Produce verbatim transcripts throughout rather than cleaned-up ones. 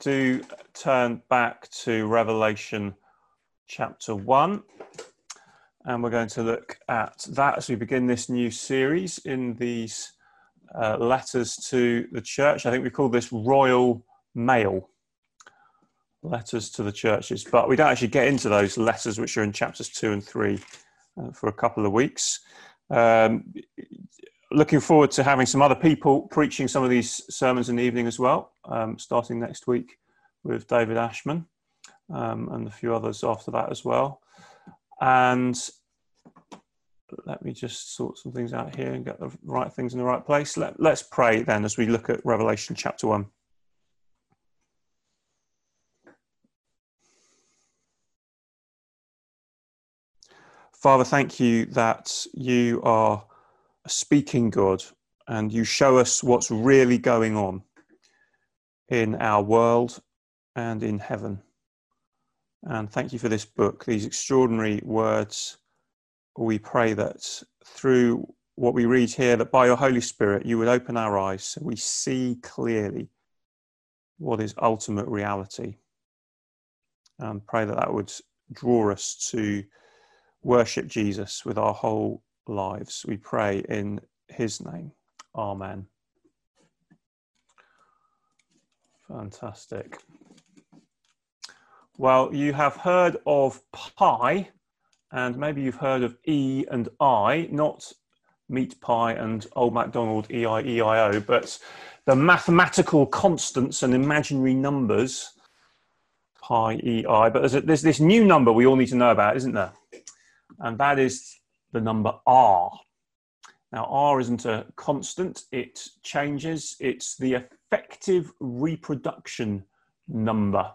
do turn back to Revelation chapter one, and we're going to look at that as we begin this new series in these uh, letters to the church. I think we call this Royal Mail, letters to the churches, but we don't actually get into those letters which are in chapters two and three uh, for a couple of weeks. Um, looking forward to having some other people preaching some of these sermons in the evening as well, um, starting next week with David Ashman um, and a few others after that as well. And let me just sort some things out here and get the right things in the right place. Let, let's pray then as we look at Revelation chapter one. Father, thank you that you are a speaking God and you show us what's really going on in our world and in heaven. And thank you for this book, these extraordinary words. We pray that through what we read here, that by your Holy Spirit, you would open our eyes so we see clearly what is ultimate reality. And pray that that would draw us to worship Jesus with our whole lives. We pray in his name. Amen. Fantastic. Well, you have heard of pie, and maybe you've heard of E and I, not meat pie and old MacDonald E I E I O, but the mathematical constants and imaginary numbers, pi, E I. But there's, a, there's this new number we all need to know about, isn't there? And that is the number R. Now, R isn't a constant, it changes. It's the effective reproduction number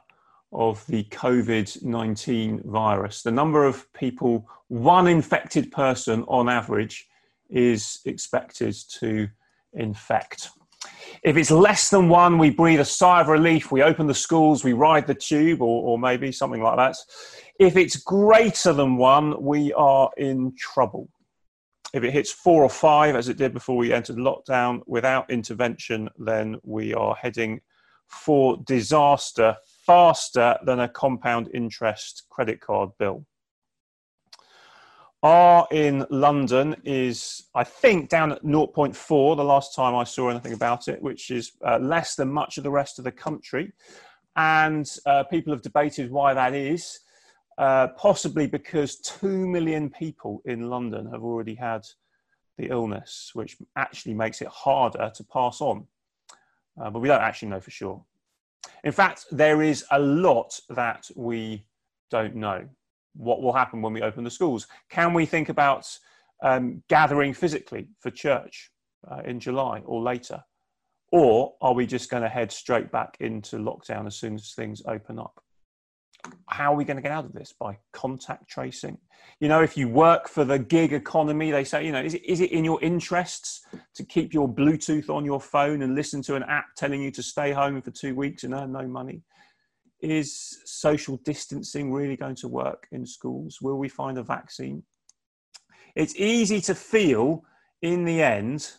of the COVID nineteen virus. The number of people, one infected person on average, is expected to infect. If it's less than one, we breathe a sigh of relief, we open the schools, we ride the tube, or, or maybe something like that. If it's greater than one, we are in trouble. If it hits four or five, as it did before we entered lockdown, without intervention, then we are heading for disaster faster than a compound interest credit card bill. R in London is, I think, down at zero point four the last time I saw anything about it, which is uh, less than much of the rest of the country. And uh, people have debated why that is, uh, possibly because two million people in London have already had the illness, which actually makes it harder to pass on. Uh, but we don't actually know for sure. In fact, there is a lot that we don't know. What will happen when we open the schools? Can we think about um, gathering physically for church uh, in July or later? Or are we just going to head straight back into lockdown as soon as things open up? How are we going to get out of this? By contact tracing? You know, if you work for the gig economy, they say, you know, is it, is it in your interests to keep your Bluetooth on your phone and listen to an app telling you to stay home for two weeks and earn no money? Is social distancing really going to work in schools? Will we find a vaccine? It's easy to feel in the end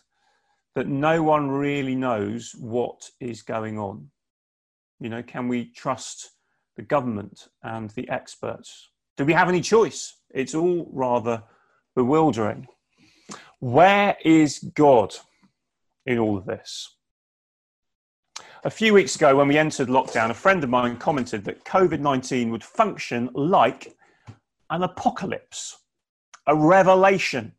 that no one really knows what is going on. You know, can we trust the government and the experts? Do we have any choice? It's all rather bewildering. Where is God in all of this? A few weeks ago, when we entered lockdown, a friend of mine commented that COVID nineteen would function like an apocalypse, a revelation.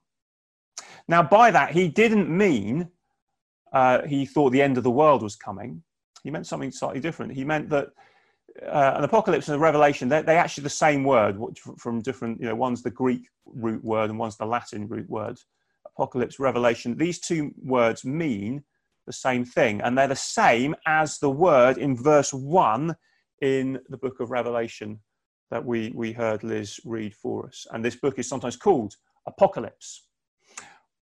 Now, by that, he didn't mean uh, he thought the end of the world was coming. He meant something slightly different. He meant that uh, an apocalypse and a revelation, they're, they're actually the same word from different, you know, one's the Greek root word and one's the Latin root word. Apocalypse, revelation, these two words mean the same thing, and they're the same as the word in verse one in the book of Revelation that we we heard Liz read for us. And this book is sometimes called Apocalypse.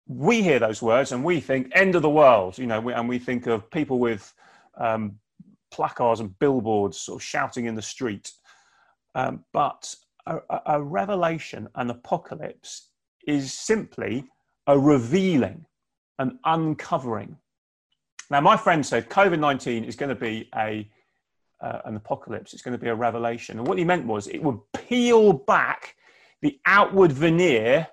We hear those words and we think end of the world, you know, we, and we think of people with um, placards and billboards sort of shouting in the street. Um, but a, a revelation, an apocalypse, is simply a revealing, an uncovering. Now, my friend said COVID nineteen is going to be a, uh, an apocalypse. It's going to be a revelation. And what he meant was it would peel back the outward veneer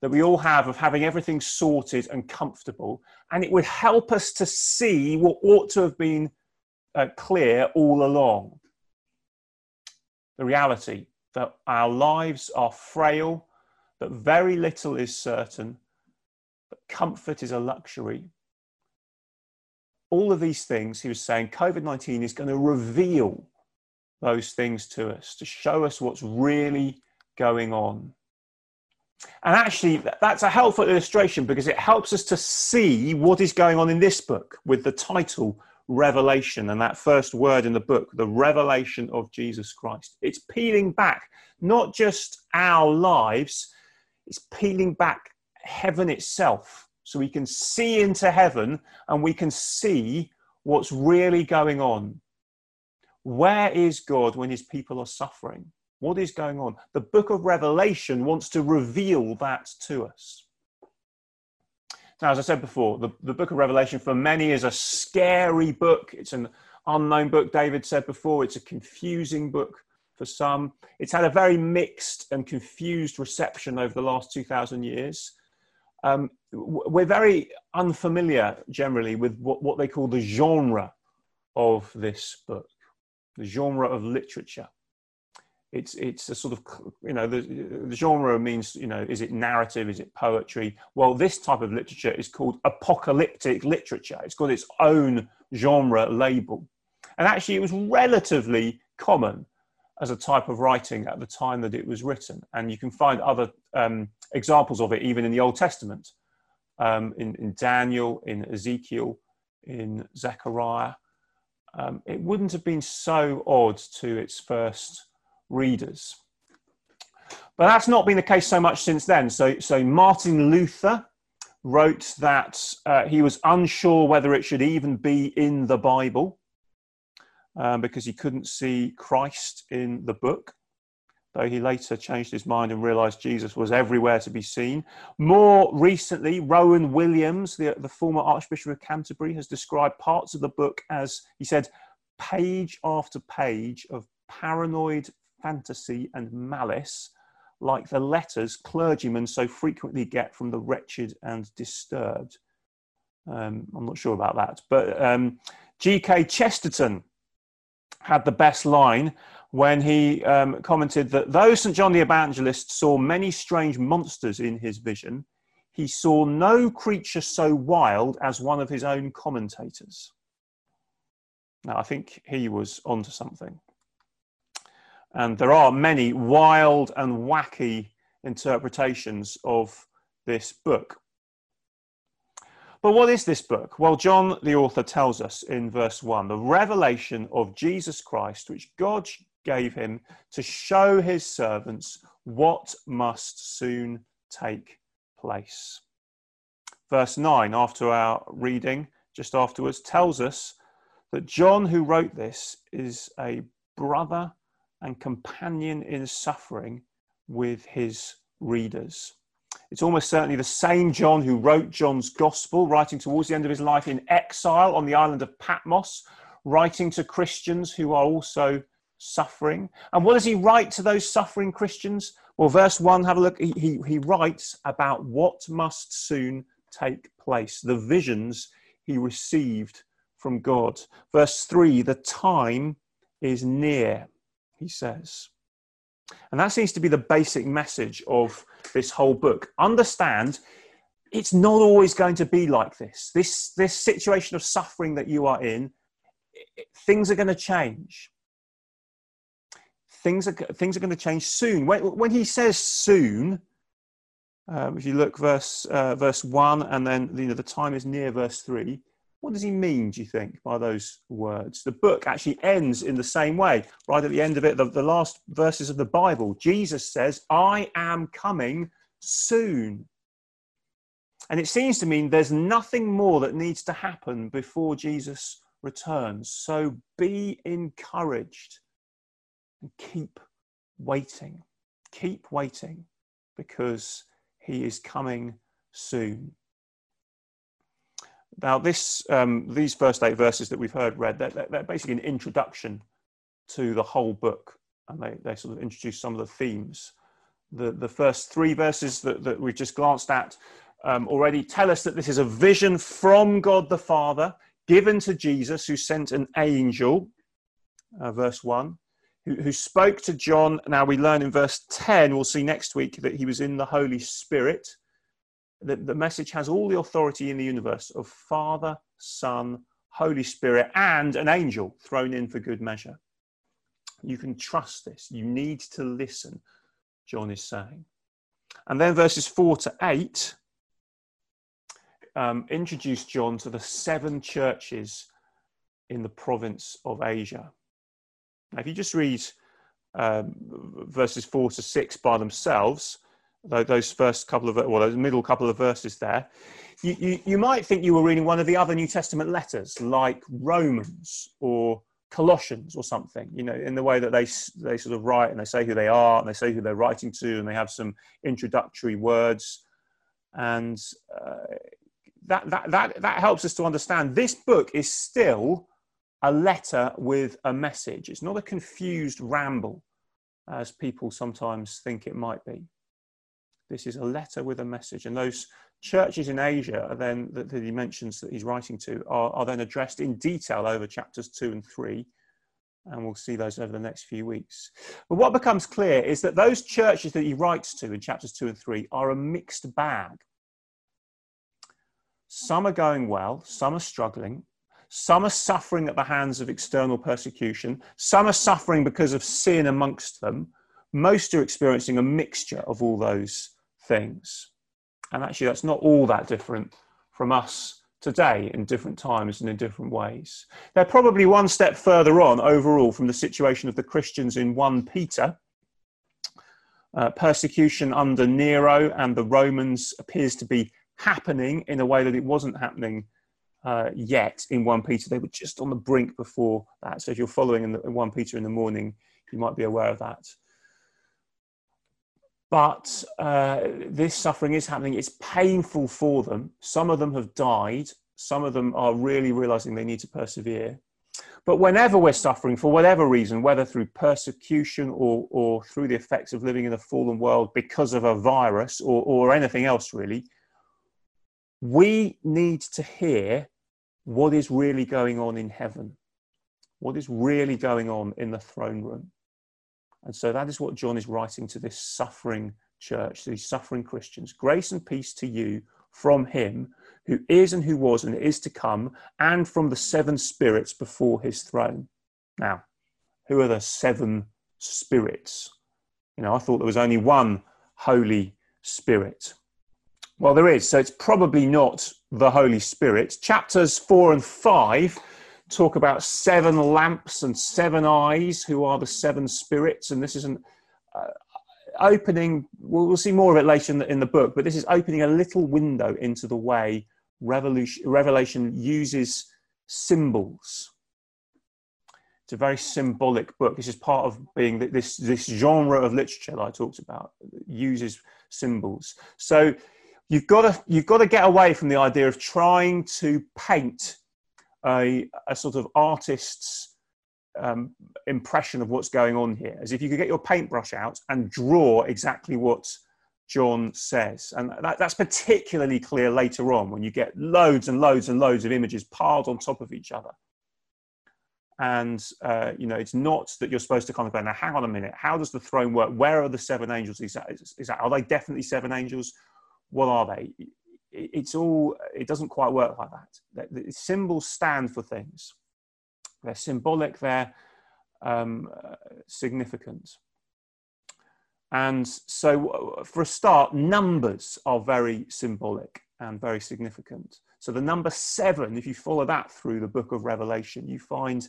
that we all have of having everything sorted and comfortable, and it would help us to see what ought to have been uh, clear all along. The reality that our lives are frail, that very little is certain, but comfort is a luxury. All of these things, he was saying, COVID nineteen is going to reveal those things to us, to show us what's really going on. And actually, that's a helpful illustration because it helps us to see what is going on in this book with the title Revelation and that first word in the book, the revelation of Jesus Christ. It's peeling back not just our lives, it's peeling back heaven itself so we can see into heaven and we can see what's really going on. Where is God when his people are suffering? What is going on? The book of Revelation wants to reveal that to us. Now, as I said before, the, the book of Revelation for many is a scary book. It's an unknown book, David said before. It's a confusing book for some. It's had a very mixed and confused reception over the last two thousand years. Um, we're very unfamiliar generally with what, what they call the genre of this book, the genre of literature. It's it's a sort of, you know, the, the genre means, you know, is it narrative? Is it poetry? Well, this type of literature is called apocalyptic literature. It's got its own genre label. And actually, it was relatively common as a type of writing at the time that it was written. And you can find other um, examples of it, even in the Old Testament, um, in, in Daniel, in Ezekiel, in Zechariah. Um, it wouldn't have been so odd to its first readers. But that's not been the case so much since then. So, so Martin Luther wrote that uh, he was unsure whether it should even be in the Bible um, because he couldn't see Christ in the book, though he later changed his mind and realized Jesus was everywhere to be seen. More recently, Rowan Williams, the, the former Archbishop of Canterbury, has described parts of the book as, he said, page after page of paranoid fantasy and malice, like the letters clergymen so frequently get from the wretched and disturbed. Um, I'm not sure about that, but um, G K Chesterton had the best line when he um, commented that though St John the Evangelist saw many strange monsters in his vision, he saw no creature so wild as one of his own commentators. Now, I think he was onto something. And there are many wild and wacky interpretations of this book. But what is this book? Well, John, the author, tells us in verse one, the revelation of Jesus Christ, which God gave him to show his servants what must soon take place. Verse nine, after our reading, just afterwards, tells us that John, who wrote this, is a brother and companion in suffering with his readers. It's almost certainly the same John who wrote John's Gospel, writing towards the end of his life in exile on the island of Patmos, writing to Christians who are also suffering. And what does he write to those suffering Christians? Well, verse one, have a look. He, he, he writes about what must soon take place, the visions he received from God. Verse three, the time is near, he says. And that seems to be the basic message of this whole book. Understand, it's not always going to be like this. This, this situation of suffering that you are in, it, things are going to change. Things are, things are going to change soon. When, when he says soon, um, if you look verse, uh, verse one and then, you know, the time is near, verse three, what does he mean, do you think, by those words? The book actually ends in the same way. Right at the end of it, the, the last verses of the Bible, Jesus says, I am coming soon. And it seems to mean there's nothing more that needs to happen before Jesus returns. So be encouraged and keep waiting. Keep waiting because he is coming soon. Now, this, um, these first eight verses that we've heard read, they're, they're basically an introduction to the whole book, and they, they sort of introduce some of the themes. The, the first three verses that, that we've just glanced at um, already tell us that this is a vision from God the Father given to Jesus, who sent an angel, uh, verse one, who, who spoke to John. Now we learn in verse ten, we'll see next week, that he was in the Holy Spirit. The, the message has all the authority in the universe of Father, Son, Holy Spirit, and an angel thrown in for good measure. You can trust this. You need to listen, John is saying. And then verses four to eight um, introduce John to the seven churches in the province of Asia. Now, if you just read um, verses four to six by themselves, those first couple of, well, those middle couple of verses there, you, you, you might think you were reading one of the other New Testament letters, like Romans or Colossians or something, you know, in the way that they they sort of write and they say who they are and they say who they're writing to and they have some introductory words. And uh, that, that, that, that helps us to understand this book is still a letter with a message. It's not a confused ramble, as people sometimes think it might be. This is a letter with a message. And those churches in Asia are then, that he mentions that he's writing to, are, are then addressed in detail over chapters two and three. And we'll see those over the next few weeks. But what becomes clear is that those churches that he writes to in chapters two and three are a mixed bag. Some are going well, some are struggling, some are suffering at the hands of external persecution, some are suffering because of sin amongst them. Most are experiencing a mixture of all those things. And actually, that's not all that different from us today in different times and in different ways. They're probably one step further on overall from the situation of the Christians in First Peter. Uh, persecution under Nero and the Romans appears to be happening in a way that it wasn't happening uh, yet in First Peter. They were just on the brink before that. So if you're following in, the, in First Peter in the morning, you might be aware of that. But uh, this suffering is happening. It's painful for them. Some of them have died. Some of them are really realizing they need to persevere. But whenever we're suffering, for whatever reason, whether through persecution or, or through the effects of living in a fallen world because of a virus or, or anything else really, we need to hear what is really going on in heaven, what is really going on in the throne room. And so that is what John is writing to this suffering church, these suffering Christians. Grace and peace to you from him who is and who was and is to come, and from the seven spirits before his throne. Now, who are the seven spirits? You know, I thought there was only one Holy Spirit. Well, there is, so it's probably not the Holy Spirit. Chapters four and five talk about seven lamps and seven eyes, who are the seven spirits. And this is an uh, opening, we'll, we'll see more of it later in the, in the book, but this is opening a little window into the way Revelation, Revelation uses symbols. It's a very symbolic book. This is part of being this, this genre of literature that I talked about, uses symbols. So you've got to, you've got to get away from the idea of trying to paint A, a sort of artist's um, impression of what's going on here, as if you could get your paintbrush out and draw exactly what John says. And that, that's particularly clear later on when you get loads and loads and loads of images piled on top of each other. And, uh, you know, it's not that you're supposed to kind of go, now, hang on a minute, how does the throne work? Where are the seven angels? Is that, is that, are they definitely seven angels? What are they? It's all, it doesn't quite work like that. The symbols stand for things. They're symbolic, they're um, uh, significant. And so for a start, numbers are very symbolic and very significant. So the number seven, if you follow that through the book of Revelation, you find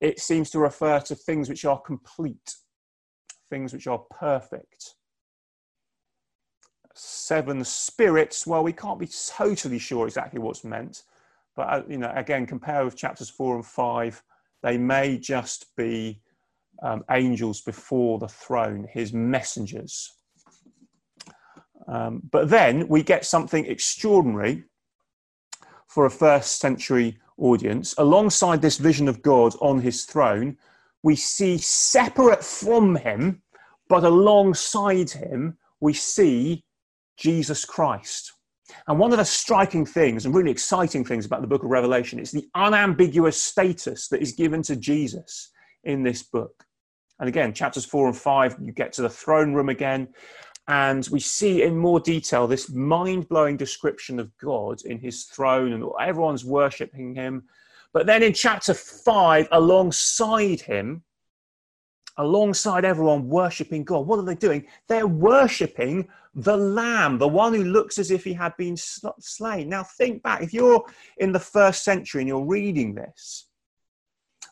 it seems to refer to things which are complete, things which are perfect. Seven spirits, well, we can't be totally sure exactly what's meant, but uh, you know, again, compare with chapters four and five, they may just be um, angels before the throne, his messengers. Um, but then we get something extraordinary for a first century audience. Alongside this vision of God on his throne, we see separate from him, but alongside him, we see Jesus Christ. And one of the striking things and really exciting things about the book of Revelation is the unambiguous status that is given to Jesus in this book. And again, chapters four and five, you get to the throne room again, and we see in more detail this mind-blowing description of God in his throne, and everyone's worshipping him. But then in chapter five, alongside him, alongside everyone worshipping God, what are they doing? They're worshipping the Lamb, the one who looks as if he had been slain. Now think back, if you're in the first century and you're reading this,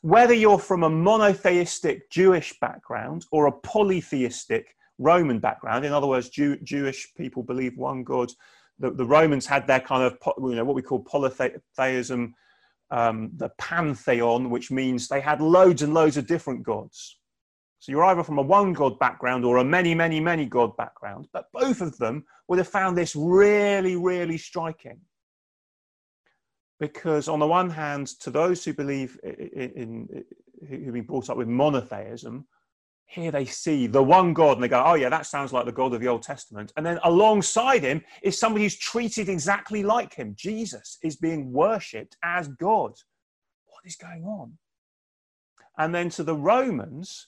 whether you're from a monotheistic Jewish background or a polytheistic Roman background, in other words, Jew, Jewish people believe one God. The, the Romans had their kind of, you know, what we call polytheism, um, the pantheon, which means they had loads and loads of different gods. So you're either from a one God background or a many, many, many God background, but both of them would have found this really, really striking. Because on the one hand, to those who believe in, in, in who've been brought up with monotheism, here they see the one God and they go, oh yeah, that sounds like the God of the Old Testament. And then alongside him is somebody who's treated exactly like him. Jesus is being worshipped as God. What is going on? And then to the Romans,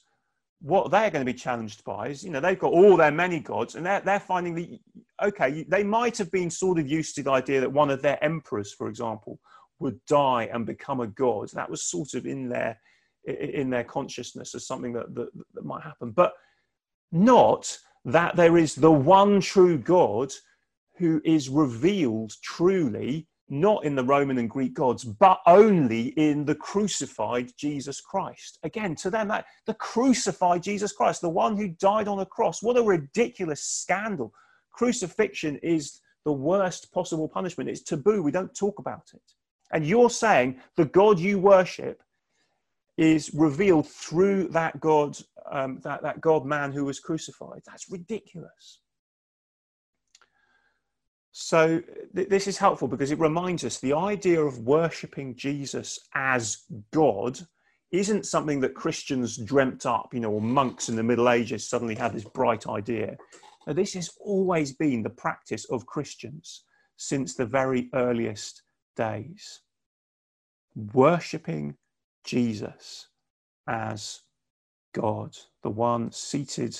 what they're going to be challenged by is, you know, they've got all their many gods, and they're, they're finding the, okay, they might have been sort of used to the idea that one of their emperors, for example, would die and become a god. That was sort of in their, in their consciousness as something that, that, that might happen, but not that there is the one true God who is revealed truly, not in the Roman and Greek gods, but only in the crucified Jesus Christ. Again, to them, that the crucified Jesus Christ, the one who died on a cross, what a ridiculous scandal. Crucifixion is the worst possible punishment. It's taboo. We don't talk about it. And you're saying the God you worship is revealed through that God, um, that, that God-man who was crucified. That's ridiculous. So th this is helpful because it reminds us the idea of worshipping Jesus as God isn't something that Christians dreamt up, you know, or monks in the Middle Ages suddenly had this bright idea. Now, this has always been the practice of Christians since the very earliest days. Worshipping Jesus as God, the one seated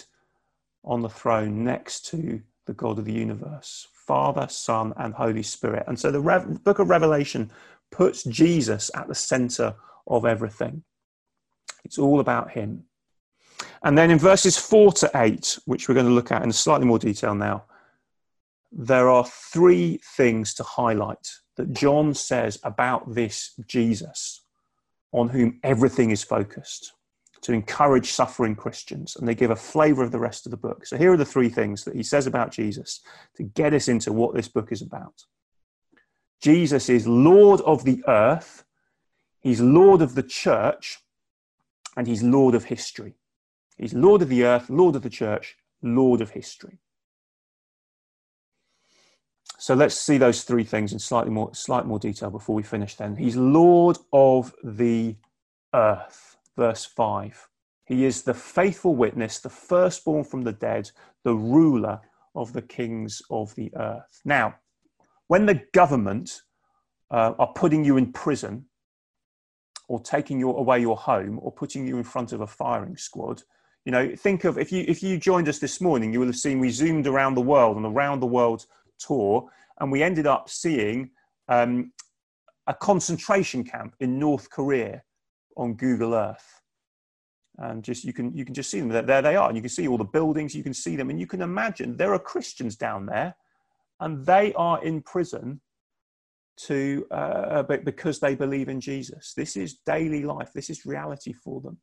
on the throne next to the God of the universe, Father, Son, and Holy Spirit. And so the Rev- book of Revelation puts Jesus at the center of everything. It's all about him. And then in verses four to eight, which we're going to look at in slightly more detail now, there are three things to highlight that John says about this Jesus on whom everything is focused, to encourage suffering Christians, and they give a flavour of the rest of the book. So here are the three things that he says about Jesus to get us into what this book is about. Jesus is Lord of the earth, he's Lord of the church, and he's Lord of history. He's Lord of the earth, Lord of the church, Lord of history. So let's see those three things in slightly more, slightly more detail before we finish then. He's Lord of the earth. Verse five, he is the faithful witness, the firstborn from the dead, the ruler of the kings of the earth. Now, when the government uh, are putting you in prison or taking your, away your home or putting you in front of a firing squad, you know, think of, if you, if you joined us this morning, you will have seen we zoomed around the world on the Round the World tour, and we ended up seeing um, a concentration camp in North Korea on Google Earth, and just you can you can just see them. There they are, and you can see all the buildings, you can see them, and you can imagine there are Christians down there, and they are in prison to uh, because they believe in Jesus. This is daily life. This is reality for them.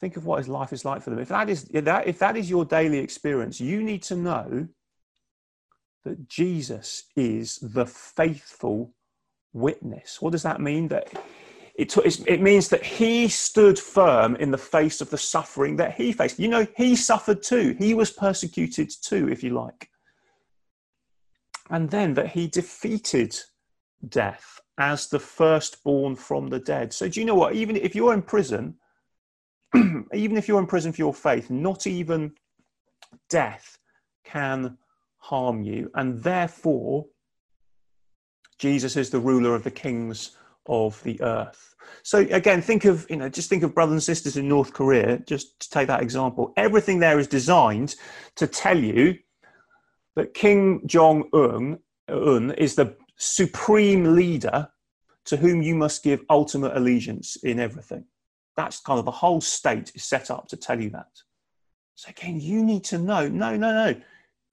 Think of what his life is like for them. If that is if that, if that is your daily experience, you need to know that Jesus is the faithful witness. What does that mean? That it, it means that he stood firm in the face of the suffering that he faced. You know, he suffered too. He was persecuted too, if you like. And then that he defeated death as the firstborn from the dead. So do you know what? Even if you're in prison, even if you're in prison for your faith, not even death can harm you. And therefore, Jesus is the ruler of the kings of the earth. So again, think of, you know, just think of brothers and sisters in North Korea, just to take that example. Everything there is designed to tell you that Kim Jong-un is the supreme leader to whom you must give ultimate allegiance in everything. That's kind of the whole state is set up to tell you that. So again, you need to know, no, no, no.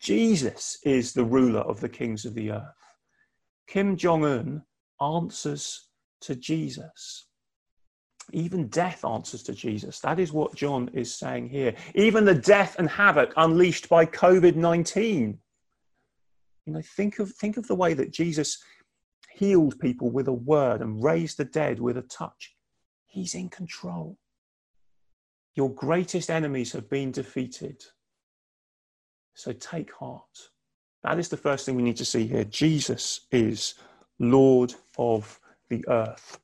Jesus is the ruler of the kings of the earth. Kim Jong-un answers to Jesus. Even death answers to Jesus. That is what John is saying here. Even the death and havoc unleashed by COVID nineteen. You know, think of, think of the way that Jesus healed people with a word and raised the dead with a touch. He's in control. Your greatest enemies have been defeated. So take heart. That is the first thing we need to see here. Jesus is Lord of the earth.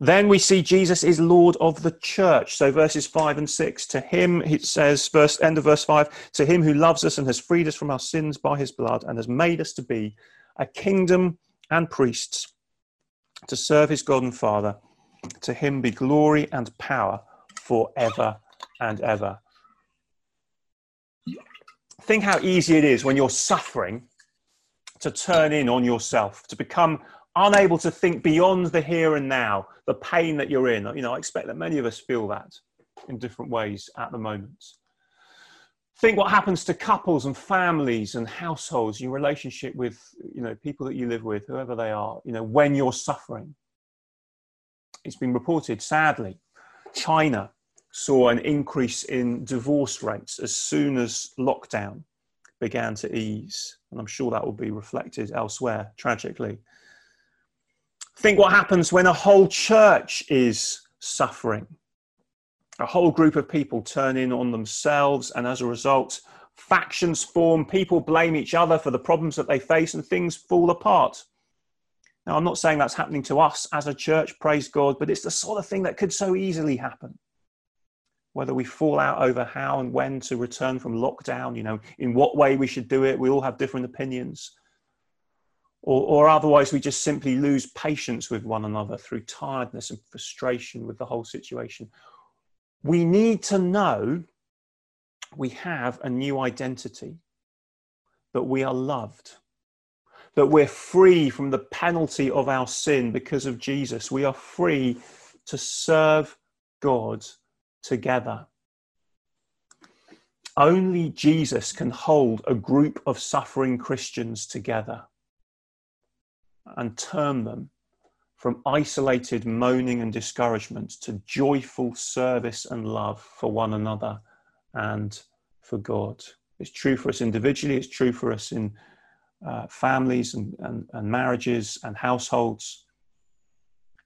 Then we see Jesus is Lord of the church. So verses five and six, to him, it says, verse, end of verse five, to him who loves us and has freed us from our sins by his blood and has made us to be a kingdom and priests to serve his God and Father. To him be glory and power forever and ever. Think how easy it is when you're suffering to turn in on yourself, to become unable to think beyond the here and now, the pain that you're in. You know, I expect that many of us feel that in different ways at the moment. Think what happens to couples and families and households, your relationship with, you know, people that you live with, whoever they are, you know, when you're suffering. It's been reported, sadly, China saw an increase in divorce rates as soon as lockdown began to ease. And I'm sure that will be reflected elsewhere, tragically. Think what happens when a whole church is suffering. A whole group of people turn in on themselves, and as a result, factions form, people blame each other for the problems that they face, and things fall apart. Now, I'm not saying that's happening to us as a church, praise God, but it's the sort of thing that could so easily happen. Whether we fall out over how and when to return from lockdown, you know, in what way we should do it. We all have different opinions. Or, or otherwise, we just simply lose patience with one another through tiredness and frustration with the whole situation. We need to know we have a new identity, that we are loved, that we're free from the penalty of our sin because of Jesus. We are free to serve God together. Only Jesus can hold a group of suffering Christians together and turn them from isolated moaning and discouragement to joyful service and love for one another and for God. It's true for us individually, it's true for us in uh, families and, and, and marriages and households.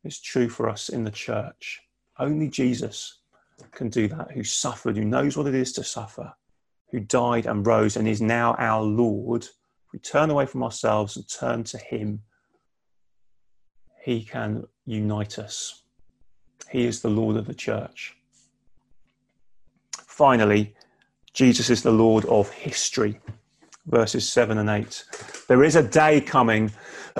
It's true for us in the church. Only Jesus can do that, who suffered, who knows what it is to suffer, who died and rose and is now our Lord. We turn away from ourselves and turn to him. He can unite us. He is the Lord of the church. Finally, Jesus is the Lord of history. Verses seven and eight. There is a day coming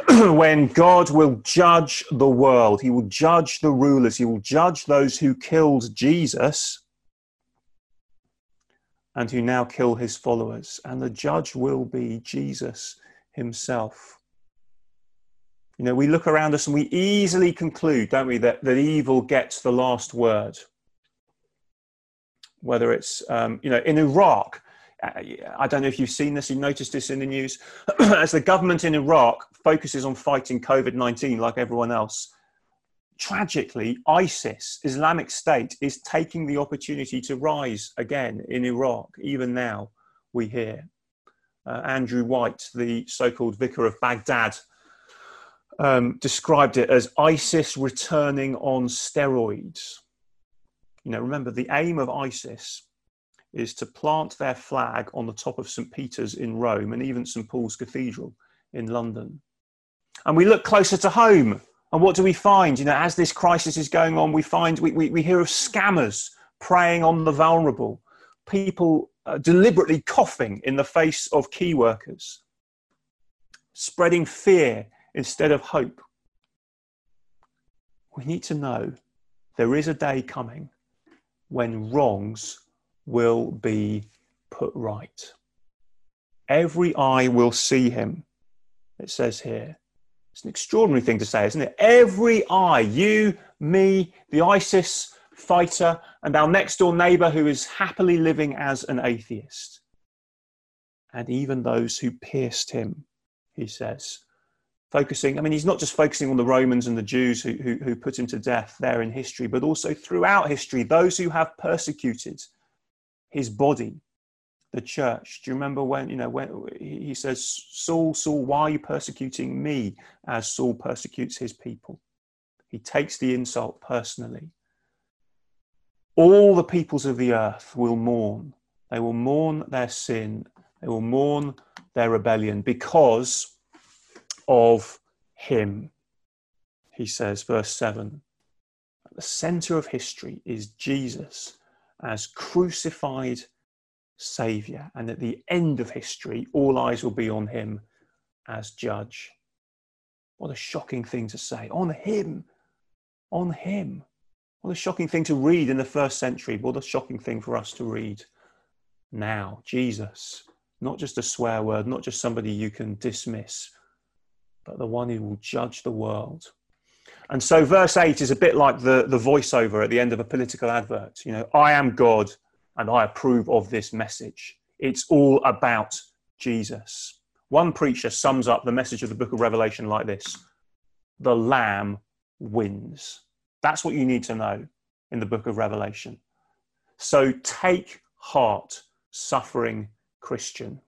when God will judge the world. He will judge the rulers. He will judge those who killed Jesus and who now kill his followers. And the judge will be Jesus himself. You know, we look around us and we easily conclude, don't we, that, that evil gets the last word. Whether it's, um, you know, in Iraq, I don't know if you've seen this, you noticed this in the news, as the government in Iraq focuses on fighting COVID nineteen like everyone else, tragically, ISIS, Islamic State, is taking the opportunity to rise again in Iraq. Even now, we hear. Uh, Andrew White, the so-called Vicar of Baghdad, um, described it as ISIS returning on steroids. You know, remember, the aim of ISIS is to plant their flag on the top of St Peter's in Rome and even St Paul's Cathedral in London. And we look closer to home, and what do we find? You know, as this crisis is going on, we find we, we, we hear of scammers preying on the vulnerable, people uh, deliberately coughing in the face of key workers, spreading fear instead of hope. We need to know there is a day coming when wrongs will be put right. Every eye will see him, it says here. It's an extraordinary thing to say, isn't it? Every eye, you, me, the ISIS fighter, and our next door neighbour who is happily living as an atheist. And even those who pierced him, he says. Focusing, I mean, he's not just focusing on the Romans and the Jews who, who, who put him to death there in history, but also throughout history, those who have persecuted his body, the church. Do you remember when, you know, when he says, Saul, Saul, why are you persecuting me, as Saul persecutes his people? He takes the insult personally. All the peoples of the earth will mourn. They will mourn their sin. They will mourn their rebellion because of him, he says, verse seven. At the center of history is Jesus as crucified Saviour, and at the end of history, all eyes will be on him as judge. What a shocking thing to say. On him, on him. What a shocking thing to read in the first century. What a shocking thing for us to read now. Jesus, not just a swear word, not just somebody you can dismiss, but the one who will judge the world. And so verse eight is a bit like the, the voiceover at the end of a political advert. You know, I am God and I approve of this message. It's all about Jesus. One preacher sums up the message of the book of Revelation like this: the Lamb wins. That's what you need to know in the book of Revelation. So take heart, suffering Christian.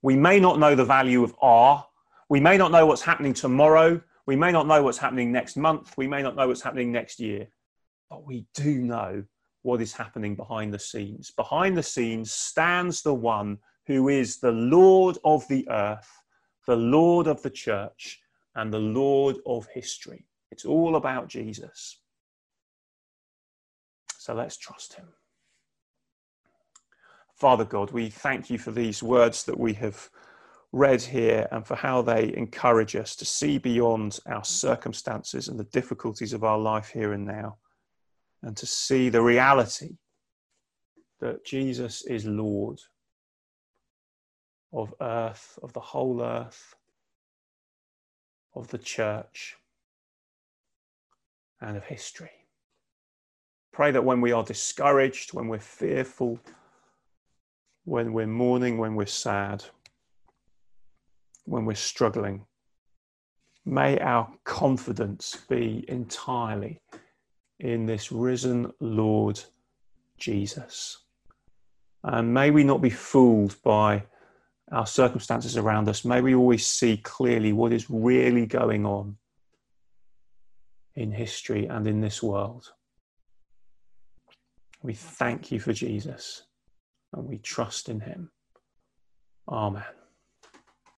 We may not know the value of R. We may not know what's happening tomorrow. We may not know what's happening next month. We may not know what's happening next year. But we do know what is happening behind the scenes. Behind the scenes stands the one who is the Lord of the earth, the Lord of the church, and the Lord of history. It's all about Jesus. So let's trust him. Father God, we thank you for these words that we have read here, and for how they encourage us to see beyond our circumstances and the difficulties of our life here and now, and to see the reality that Jesus is Lord of earth, of the whole earth, of the church, and of history. Pray that when we are discouraged, when we're fearful, when we're mourning, when we're sad, when we're struggling, may our confidence be entirely in this risen Lord Jesus. And may we not be fooled by our circumstances around us. May we always see clearly what is really going on in history and in this world. We thank you for Jesus, and we trust in him. Amen.